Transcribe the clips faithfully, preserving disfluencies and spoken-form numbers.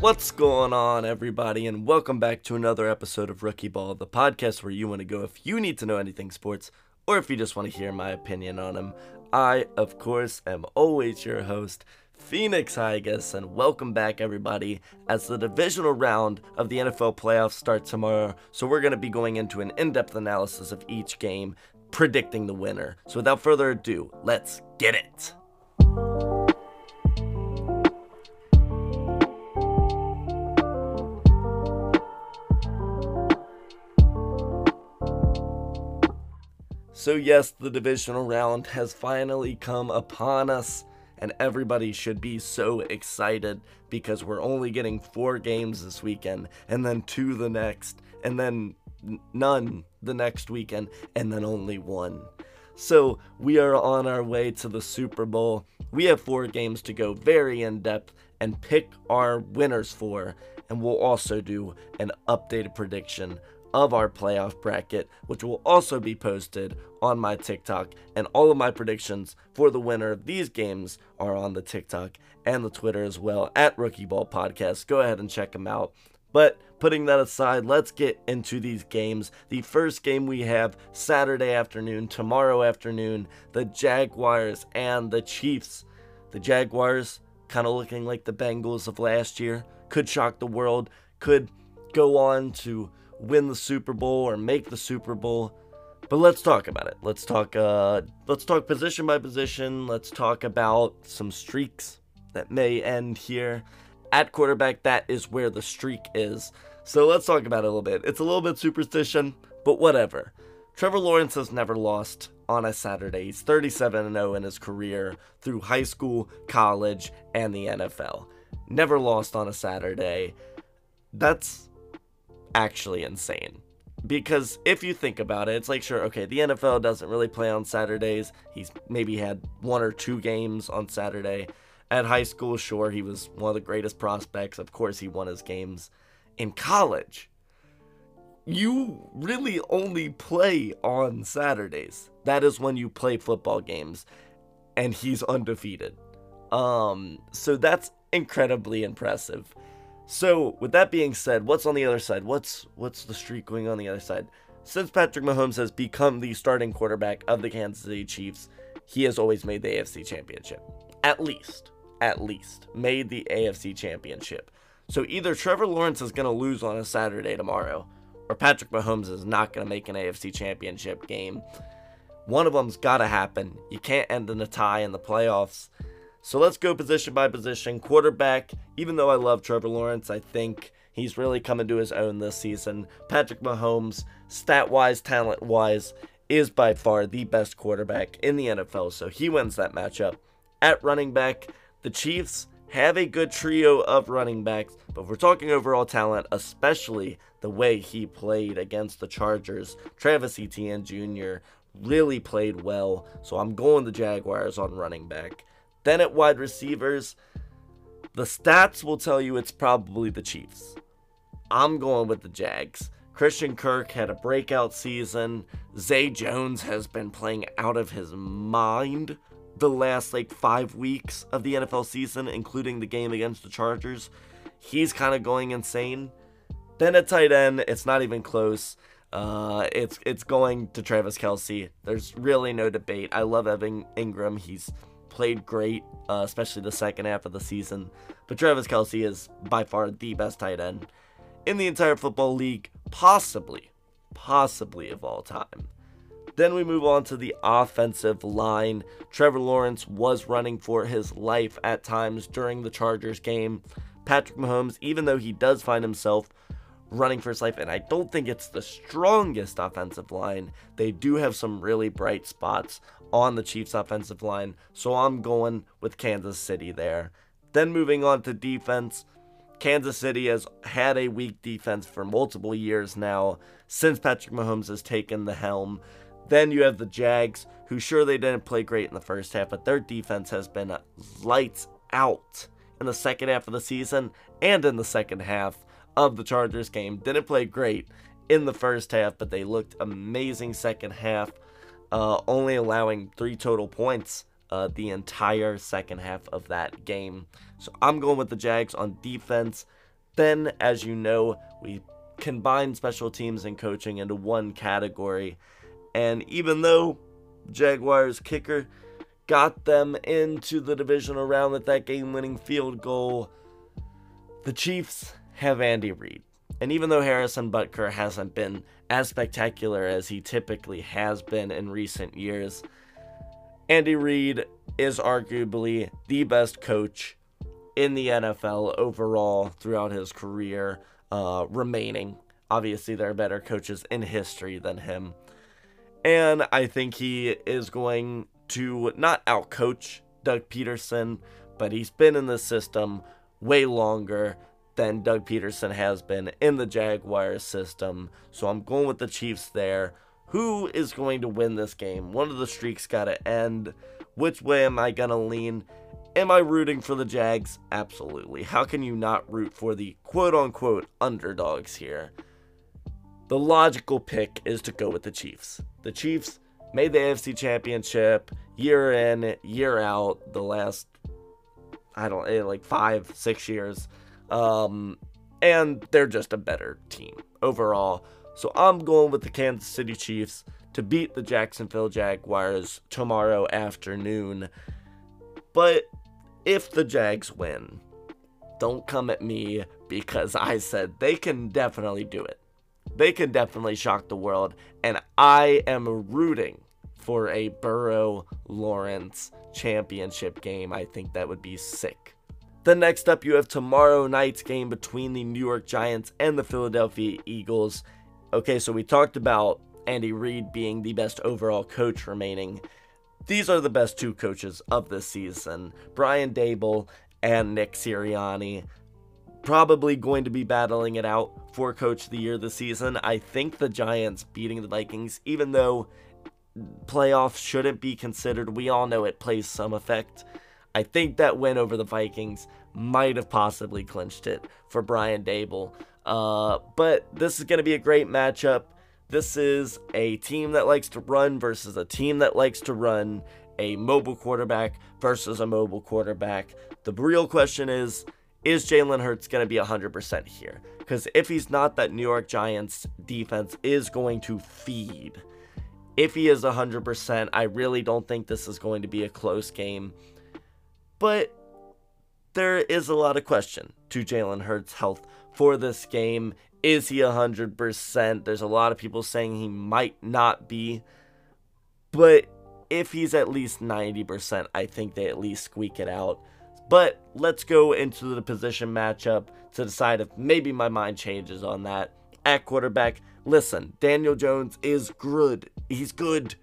What's going on, everybody, and welcome back to another episode of Rookie Ball, the podcast where you want to go if you need to know anything sports, or if you just want to hear my opinion on them. I, of course, am always your host, Phoenix Higas, and welcome back, everybody, as the divisional round of the N F L playoffs start tomorrow, so we're going to be going into an in-depth analysis of each game, predicting the winner. So without further ado, let's get it! So yes, the divisional round has finally come upon us, and everybody should be so excited because we're only getting four games this weekend, and then two the next, and then none the next weekend, and then only one. So we are on our way to the Super Bowl. We have four games to go very in-depth and pick our winners for, and we'll also do an updated prediction of our playoff bracket, which will also be posted on my TikTok, and all of my predictions for the winner of these games are on the TikTok and the Twitter as well, at Rookie Ball Podcast. Go ahead and check them out. But putting that aside, let's get into these games. The first game we have Saturday afternoon, tomorrow afternoon, the Jaguars and the Chiefs. The Jaguars, kind of looking like the Bengals of last year, could shock the world, could go on to win the Super Bowl or make the Super Bowl. But let's talk about it. Let's talk uh let's talk position by position. Let's talk about some streaks that may end here. At quarterback, that is where the streak is. So let's talk about it a little bit. It's a little bit superstition, but whatever. Trevor Lawrence has never lost on a Saturday. He's thirty-seven and oh in his career through high school, college, and the N F L. Never lost on a Saturday. That's actually insane, because if you think about it, it's like, sure, okay, the N F L doesn't really play on Saturdays. He's maybe had one or two games on Saturday. At high school, sure, he was one of the greatest prospects. Of course, he won his games. In college, you really only play on Saturdays. That is when you play football games, and he's undefeated. Um, so that's incredibly impressive. So, with that being said, what's on the other side? What's what's the streak going on the other side? Since Patrick Mahomes has become the starting quarterback of the Kansas City Chiefs, he has always made the A F C Championship. At least, at least, made the A F C Championship. So, either Trevor Lawrence is going to lose on a Saturday tomorrow, or Patrick Mahomes is not going to make an A F C Championship game. One of them's got to happen. You can't end in a tie in the playoffs. So let's go position by position. Quarterback, even though I love Trevor Lawrence, I think he's really come into his own this season. Patrick Mahomes, stat-wise, talent-wise, is by far the best quarterback in the N F L, so he wins that matchup. At running back, the Chiefs have a good trio of running backs, but if we're talking overall talent, especially the way he played against the Chargers, Travis Etienne Junior really played well, so I'm going the Jaguars on running back. Then at wide receivers, the stats will tell you it's probably the Chiefs. I'm going with the Jags. Christian Kirk had a breakout season. Zay Jones has been playing out of his mind the last like five weeks of the N F L season, including the game against the Chargers. He's kind of going insane. Then at tight end, it's not even close. Uh, it's it's going to Travis Kelce. There's really no debate. I love Evan Engram. He's played great, uh, especially the second half of the season. But Travis Kelce is by far the best tight end in the entire football league, possibly, possibly of all time. Then we move on to the offensive line. Trevor Lawrence was running for his life at times during the Chargers game. Patrick Mahomes, even though he does find himself running for his life, and I don't think it's the strongest offensive line, they do have some really bright spots on the Chiefs offensive line, so I'm going with Kansas City there. Then moving on to defense, Kansas City has had a weak defense for multiple years now since Patrick Mahomes has taken the helm. Then you have the Jags, who sure they didn't play great in the first half, but their defense has been lights out in the second half of the season and in the second half of the Chargers game. Didn't play great in the first half, but they looked amazing second half, uh, only allowing three total points uh, the entire second half of that game. So I'm going with the Jags on defense. Then, as you know, we combine special teams and coaching into one category. And even though Jaguars kicker got them into the divisional round with that game-winning field goal, the Chiefs have Andy Reid. And even though Harrison Butker hasn't been as spectacular as he typically has been in recent years, Andy Reid is arguably the best coach in the N F L overall throughout his career uh, remaining. Obviously, there are better coaches in history than him. And I think he is going to not outcoach Doug Peterson, but he's been in the system way longer than Doug Peterson has been in the Jaguars system. So I'm going with the Chiefs there. Who is going to win this game? One of the streaks got to end. Which way am I going to lean? Am I rooting for the Jags? Absolutely. How can you not root for the quote-unquote underdogs here? The logical pick is to go with the Chiefs. The Chiefs made the A F C Championship year in, year out, the last, I don't know, like five, six years. Um, and they're just a better team overall. So I'm going with the Kansas City Chiefs to beat the Jacksonville Jaguars tomorrow afternoon. But if the Jags win, don't come at me because I said they can definitely do it. They can definitely shock the world, and I am rooting for a Burrow-Lawrence championship game. I think that would be sick. Then next up, you have tomorrow night's game between the New York Giants and the Philadelphia Eagles. Okay, so we talked about Andy Reid being the best overall coach remaining. These are the best two coaches of this season, Brian Daboll and Nick Sirianni. Probably going to be battling it out for Coach of the Year this season. I think the Giants beating the Vikings, even though playoffs shouldn't be considered, we all know it plays some effect. I think that win over the Vikings might have possibly clinched it for Brian Daboll. Uh, but this is going to be a great matchup. This is a team that likes to run versus a team that likes to run. A mobile quarterback versus a mobile quarterback. The real question is, is Jalen Hurts going to be one hundred percent here? Because if he's not, that New York Giants defense is going to feed. If he is one hundred percent, I really don't think this is going to be a close game. But there is a lot of question to Jalen Hurts' health for this game. Is he one hundred percent? There's a lot of people saying he might not be. But if he's at least ninety percent, I think they at least squeak it out. But let's go into the position matchup to decide if maybe my mind changes on that. At quarterback, listen, Daniel Jones is good. He's good.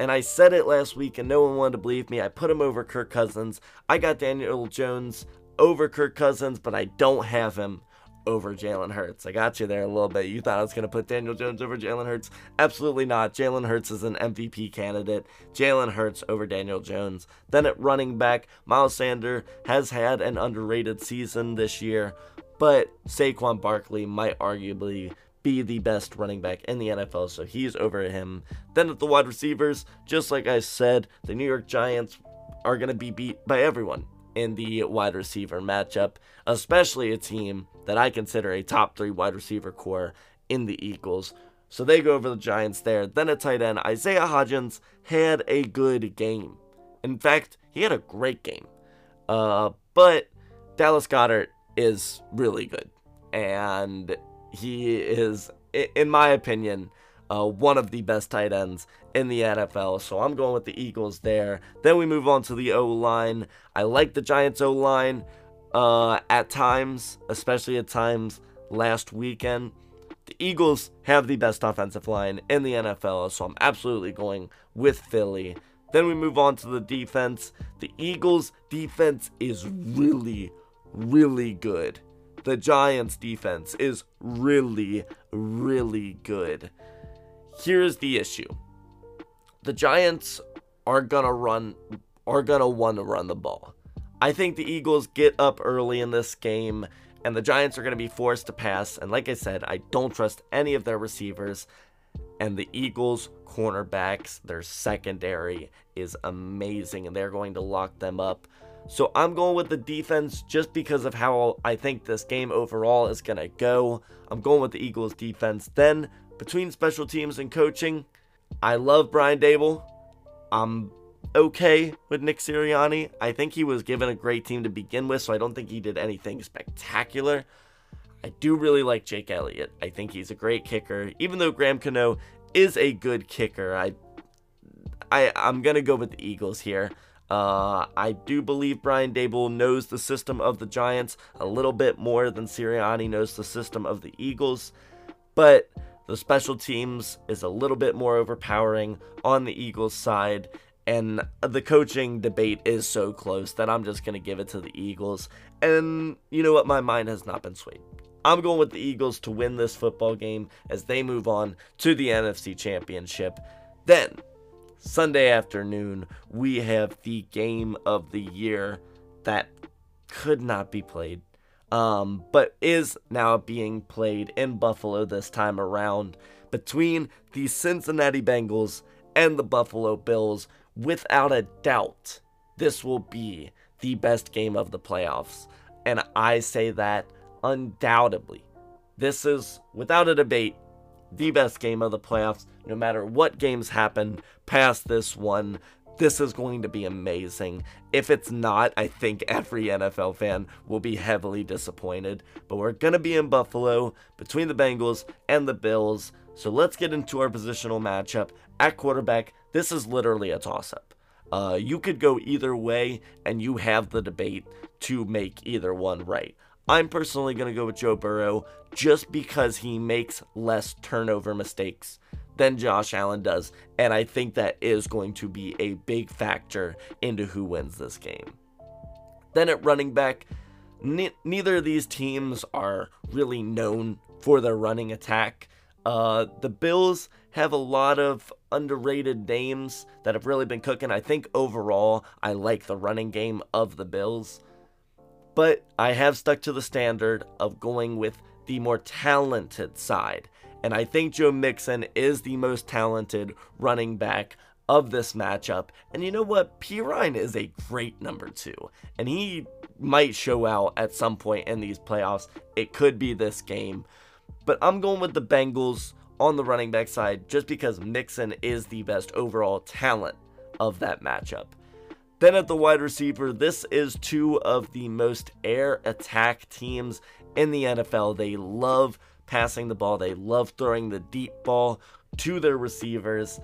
And I said it last week and no one wanted to believe me. I put him over Kirk Cousins. I got Daniel Jones over Kirk Cousins, but I don't have him over Jalen Hurts. I got you there a little bit. You thought I was going to put Daniel Jones over Jalen Hurts? Absolutely not. Jalen Hurts is an M V P candidate. Jalen Hurts over Daniel Jones. Then at running back, Miles Sanders has had an underrated season this year, but Saquon Barkley might arguably be the best running back in the N F L, so he's over him. Then at the wide receivers, just like I said, the New York Giants are going to be beat by everyone in the wide receiver matchup, especially a team that I consider a top three wide receiver core in the Eagles. So they go over the Giants there. Then at tight end, Isaiah Hodgins had a good game. In fact, he had a great game. Uh, but Dallas Goedert is really good. And he is, in my opinion, Uh, one of the best tight ends in the N F L. So I'm going with the Eagles there. Then we move on to the O-line. I like the Giants O-line uh, at times, especially at times last weekend. The Eagles have the best offensive line in the N F L, so I'm absolutely going with Philly. Then we move on to the defense. The Eagles' defense is really, really good. The Giants' defense is really, really good. Here's the issue. The Giants are going to run, are going to want to run the ball. I think the Eagles get up early in this game, and the Giants are going to be forced to pass. And like I said, I don't trust any of their receivers. And the Eagles' cornerbacks, their secondary is amazing, and they're going to lock them up. So I'm going with the defense just because of how I think this game overall is going to go. I'm going with the Eagles defense. Then between special teams and coaching, I love Brian Daboll. I'm okay with Nick Sirianni. I think he was given a great team to begin with, so I don't think he did anything spectacular. I do really like Jake Elliott. I think he's a great kicker. Even though Graham Cano is a good kicker, I, I, I'm going to go with the Eagles here. Uh, I do believe Brian Daboll knows the system of the Giants a little bit more than Sirianni knows the system of the Eagles, but the special teams is a little bit more overpowering on the Eagles side, and the coaching debate is so close that I'm just going to give it to the Eagles. And you know what? My mind has not been swayed. I'm going with the Eagles to win this football game as they move on to the N F C Championship. Then, Sunday afternoon, we have the game of the year that could not be played, um, but is now being played in Buffalo this time around between the Cincinnati Bengals and the Buffalo Bills. Without a doubt, this will be the best game of the playoffs, and I say that undoubtedly. This is, without a debate, the best game of the playoffs. No matter what games happen past this one, this is going to be amazing. If it's not, I think every N F L fan will be heavily disappointed. But we're going to be in Buffalo between the Bengals and the Bills. So let's get into our positional matchup. At quarterback, this is literally a toss-up. Uh, you could go either way, and you have the debate to make either one right. I'm personally going to go with Joe Burrow just because he makes less turnover mistakes than Josh Allen does, and I think that is going to be a big factor into who wins this game. Then at running back, ne- neither of these teams are really known for their running attack. Uh, the Bills have a lot of underrated names that have really been cooking. I think overall, I like the running game of the Bills, but I have stuck to the standard of going with the more talented side. And I think Joe Mixon is the most talented running back of this matchup. And you know what? Perine is a great number two. And he might show out at some point in these playoffs. It could be this game. But I'm going with the Bengals on the running back side just because Mixon is the best overall talent of that matchup. Then at the wide receiver, this is two of the most air attack teams in the N F L. They love passing the ball. They love throwing the deep ball to their receivers.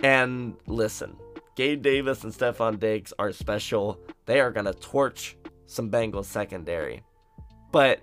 And listen, Gabe Davis and Stephon Diggs are special. They are going to torch some Bengals secondary. But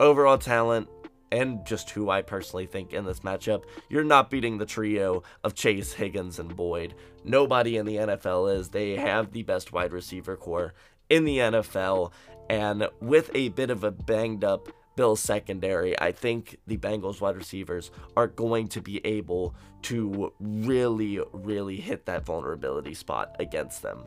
overall talent and just who I personally think in this matchup, you're not beating the trio of Chase, Higgins, and Boyd. Nobody in the N F L is. They have the best wide receiver core in the N F L. And with a bit of a banged up Bills secondary, I think the Bengals wide receivers are going to be able to really, really hit that vulnerability spot against them.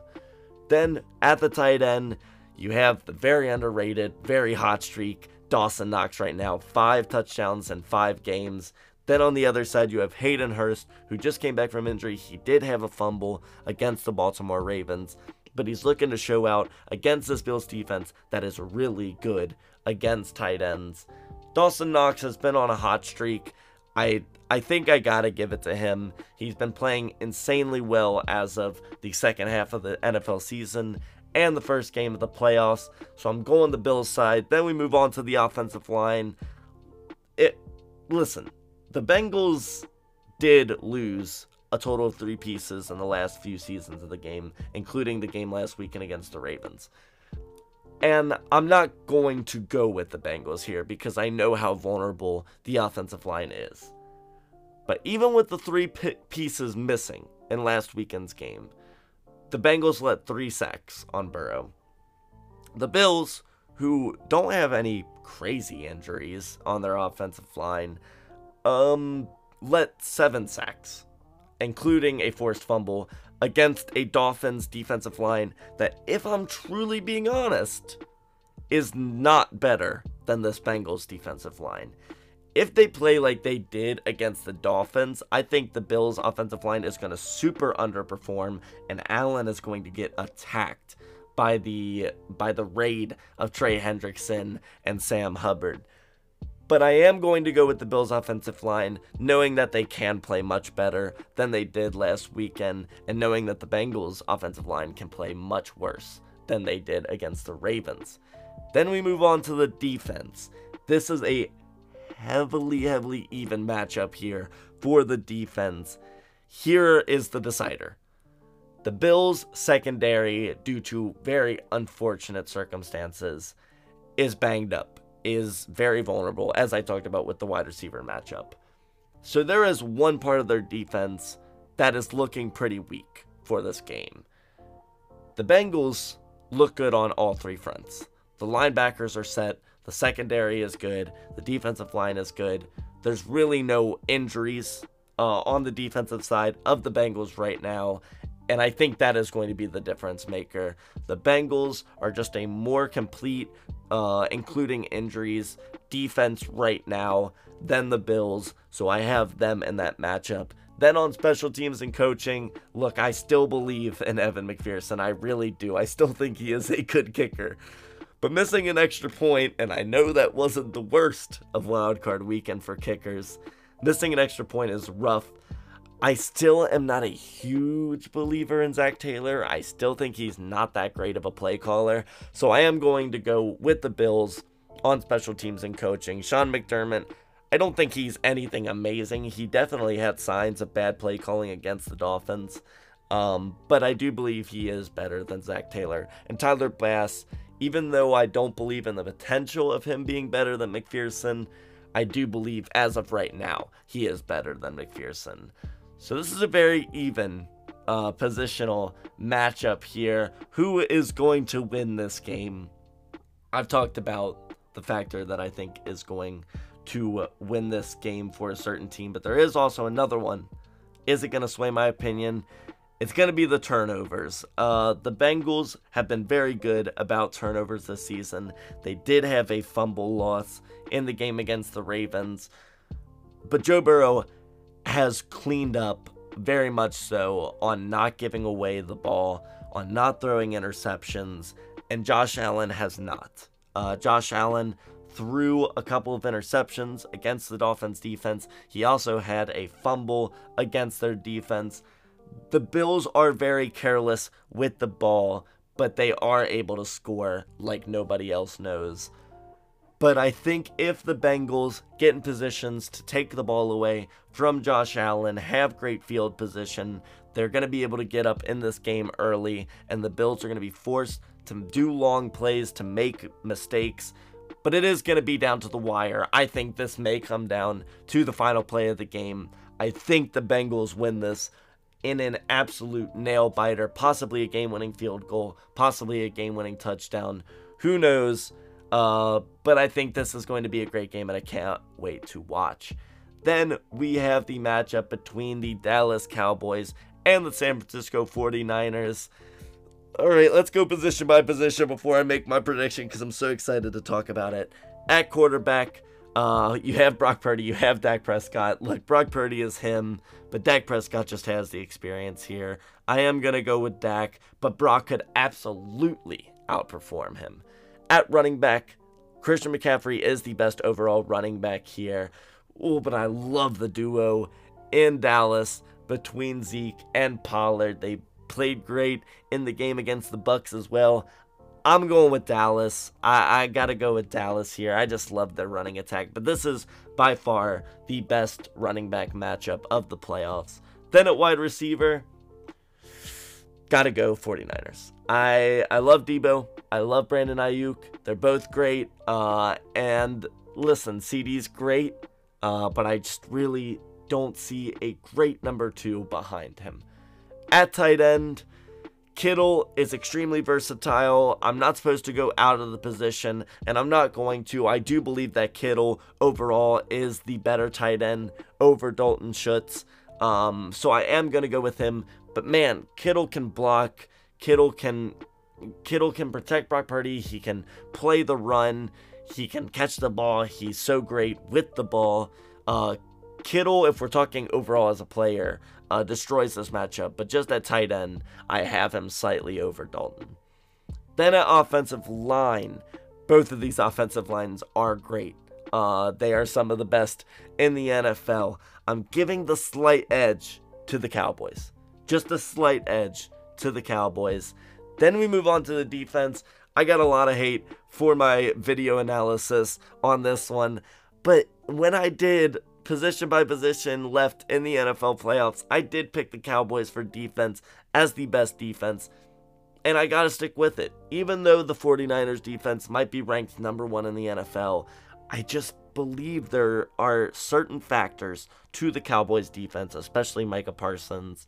Then at the tight end, you have the very underrated, very hot streak Dawson Knox right now, five touchdowns in five games. Then on the other side, you have Hayden Hurst, who just came back from injury. He did have a fumble against the Baltimore Ravens, but he's looking to show out against this Bills defense that is really good against tight ends. Dawson Knox has been on a hot streak. I I think I gotta give it to him. He's been playing insanely well as of the second half of the N F L season and the first game of the playoffs. So I'm going the Bills side. Then we move on to the offensive line. It listen, the Bengals did lose a total of three pieces in the last few seasons of the game, including the game last weekend against the Ravens. And I'm not going to go with the Bengals here because I know how vulnerable the offensive line is. But even with the three p- pieces missing in last weekend's game, the Bengals let three sacks on Burrow. The Bills, who don't have any crazy injuries on their offensive line, um, let seven sacks, including a forced fumble against a Dolphins defensive line that, if I'm truly being honest, is not better than this Bengals defensive line. If they play like they did against the Dolphins, I think the Bills offensive line is going to super underperform and Allen is going to get attacked by the by the raid of Trey Hendrickson and Sam Hubbard. But I am going to go with the Bills' offensive line, knowing that they can play much better than they did last weekend, and knowing that the Bengals' offensive line can play much worse than they did against the Ravens. Then we move on to the defense. This is a heavily, heavily even matchup here for the defense. Here is the decider. The Bills' secondary, due to very unfortunate circumstances, is banged up, is very vulnerable, as I talked about with the wide receiver matchup. So there is one part of their defense that is looking pretty weak for this game. The Bengals look good on all three fronts. The linebackers are set, the secondary is good, the defensive line is good. There's really no injuries uh, on the defensive side of the Bengals right now, and I think that is going to be the difference maker. The Bengals are just a more complete, uh, including injuries, defense right now than the Bills, so I have them in that matchup. Then on special teams and coaching, look, I still believe in Evan McPherson. I really do. I still think he is a good kicker. But missing an extra point, and I know that wasn't the worst of wildcard weekend for kickers, missing an extra point is rough. I still am not a huge believer in Zach Taylor. I still think he's not that great of a play caller. So I am going to go with the Bills on special teams and coaching. Sean McDermott, I don't think he's anything amazing. He definitely had signs of bad play calling against the Dolphins. Um, but I do believe he is better than Zach Taylor. And Tyler Bass, even though I don't believe in the potential of him being better than McPherson, I do believe as of right now he is better than McPherson. So this is a very even uh, positional matchup here. Who is going to win this game? I've talked about the factor that I think is going to win this game for a certain team, but there is also another one. Is it going to sway my opinion? It's going to be the turnovers. Uh, the Bengals have been very good about turnovers this season. They did have a fumble loss in the game against the Ravens, but Joe Burrow has cleaned up very much so on not giving away the ball, on not throwing interceptions, and Josh Allen has not. Uh, Josh Allen threw a couple of interceptions against the Dolphins defense. He also had a fumble against their defense. The Bills are very careless with the ball, but they are able to score like nobody else knows. But I think if the Bengals get in positions to take the ball away from Josh Allen, have great field position, they're going to be able to get up in this game early, and the Bills are going to be forced to do long plays, to make mistakes. But it is going to be down to the wire. I think this may come down to the final play of the game. I think the Bengals win this in an absolute nail-biter, possibly a game-winning field goal, possibly a game-winning touchdown. Who knows? Uh, but I think this is going to be a great game, and I can't wait to watch. Then we have the matchup between the Dallas Cowboys and the San Francisco forty-niners. All right, let's go position by position before I make my prediction, because I'm so excited to talk about it. At quarterback, Uh, you have Brock Purdy, you have Dak Prescott. Look, Brock Purdy is him, but Dak Prescott just has the experience here. I am going to go with Dak, but Brock could absolutely outperform him. At running back, Christian McCaffrey is the best overall running back here. Oh, but I love the duo in Dallas between Zeke and Pollard. They played great in the game against the Bucks as well. I'm going with Dallas. I, I gotta go with Dallas here. I just love their running attack, but this is by far the best running back matchup of the playoffs. Then at wide receiver, gotta go forty-niners. I, I love Debo. I love Brandon Ayuk. They're both great. Uh, and listen, C D's great, uh, but I just really don't see a great number two behind him. At tight end, Kittle is extremely versatile. I'm not supposed to go out of the position, and I'm not going to. I do believe that Kittle overall is the better tight end over Dalton Schultz. Um, so I am going to go with him. But man, Kittle can block. Kittle can Kittle can protect Brock Purdy. He can play the run. He can catch the ball. He's so great with the ball. Uh, Kittle, if we're talking overall as a player, Uh, destroys this matchup, but just at tight end, I have him slightly over Dalton. Then at offensive line, both of these offensive lines are great. Uh, they are some of the best in the N F L. I'm giving the slight edge to the Cowboys. Just a slight edge to the Cowboys. Then we move on to the defense. I got a lot of hate for my video analysis on this one, but when I did position by position left in the N F L playoffs, I did pick the Cowboys for defense as the best defense, and I gotta stick with it. Even though the forty-niners defense might be ranked number one in the N F L, I just believe there are certain factors to the Cowboys defense, especially Micah Parsons,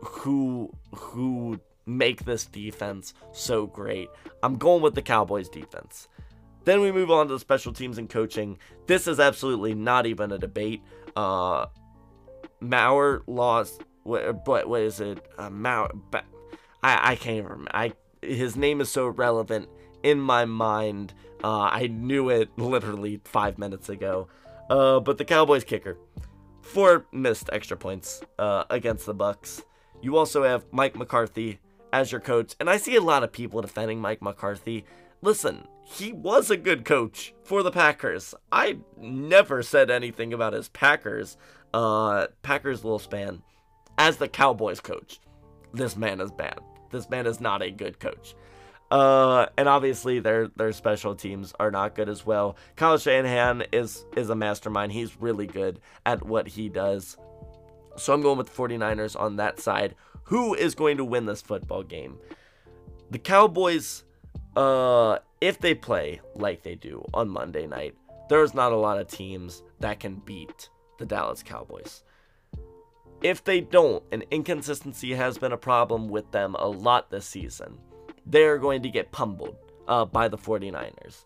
who who make this defense so great. I'm going with the Cowboys defense. Then we move on to the special teams and coaching. This is absolutely not even a debate. Uh, Maurer lost, what, what is it? Uh, Maurer, I, I can't even remember. I, his name is so relevant in my mind. Uh, I knew it literally five minutes ago. Uh, but the Cowboys kicker, four missed extra points uh, against the Bucks. You also have Mike McCarthy as your coach, and I see a lot of people defending Mike McCarthy. Listen, he was a good coach for the Packers. I never said anything about his Packers, uh, Packers little span. As the Cowboys coach, this man is bad. This man is not a good coach. Uh, and obviously their their special teams are not good as well. Kyle Shanahan is, is a mastermind. He's really good at what he does. So I'm going with the forty-niners on that side. Who is going to win this football game? The Cowboys, uh, if they play like they do on Monday night, there's not a lot of teams that can beat the Dallas Cowboys. If they don't, and inconsistency has been a problem with them a lot this season, they're going to get pummeled uh, by the forty-niners.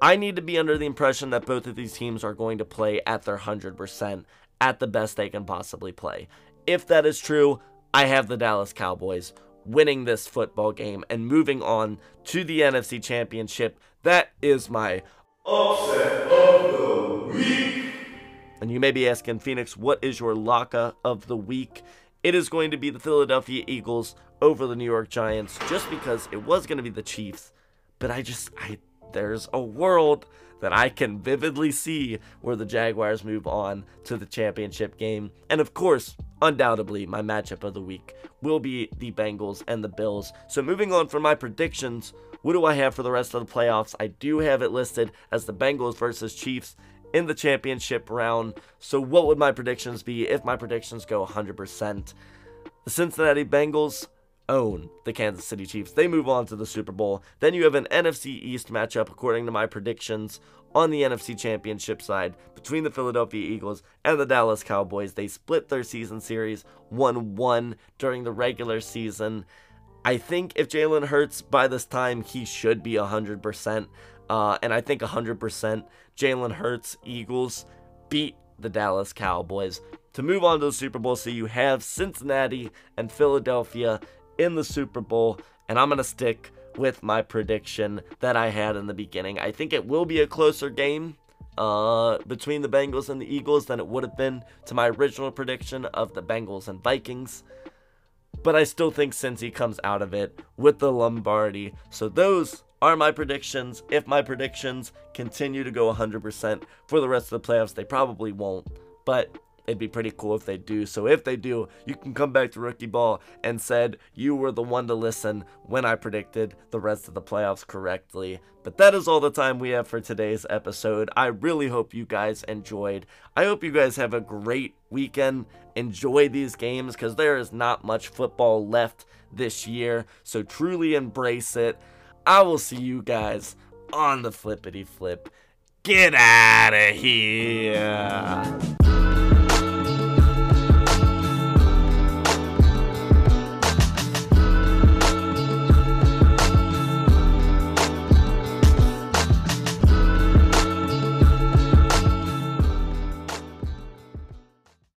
I need to be under the impression that both of these teams are going to play at their one hundred percent, at the best they can possibly play. If that is true, I have the Dallas Cowboys winning this football game and moving on to the N F C Championship. That is my upset of the week. And you may be asking, Phoenix, what is your locka of the week? It is going to be the Philadelphia Eagles over the New York Giants, just because it was going to be the Chiefs. But I just, I there's a world that I can vividly see where the Jaguars move on to the championship game. And of course, undoubtedly, my matchup of the week will be the Bengals and the Bills. So moving on from my predictions, what do I have for the rest of the playoffs? I do have it listed as the Bengals versus Chiefs in the championship round. So what would my predictions be if my predictions go one hundred percent? The Cincinnati Bengals own the Kansas City Chiefs. They move on to the Super Bowl. Then you have an N F C East matchup, according to my predictions, on the N F C Championship side between the Philadelphia Eagles and the Dallas Cowboys. They split their season series one one during the regular season. I think if Jalen Hurts, by this time, he should be one hundred percent. Uh, and I think one hundred percent Jalen Hurts Eagles beat the Dallas Cowboys to move on to the Super Bowl. So you have Cincinnati and Philadelphia in the Super Bowl, and I'm going to stick with my prediction that I had in the beginning. I think it will be a closer game uh, between the Bengals and the Eagles than it would have been to my original prediction of the Bengals and Vikings, but I still think Cincy comes out of it with the Lombardi. So those are my predictions. If my predictions continue to go one hundred percent for the rest of the playoffs, they probably won't, but it'd be pretty cool if they do. So if they do, you can come back to Rookie Ball and said you were the one to listen when I predicted the rest of the playoffs correctly. But that is all the time we have for today's episode. I really hope you guys enjoyed. I hope you guys have a great weekend. Enjoy these games because there is not much football left this year. So truly embrace it. I will see you guys on the flippity flip. Get out of here.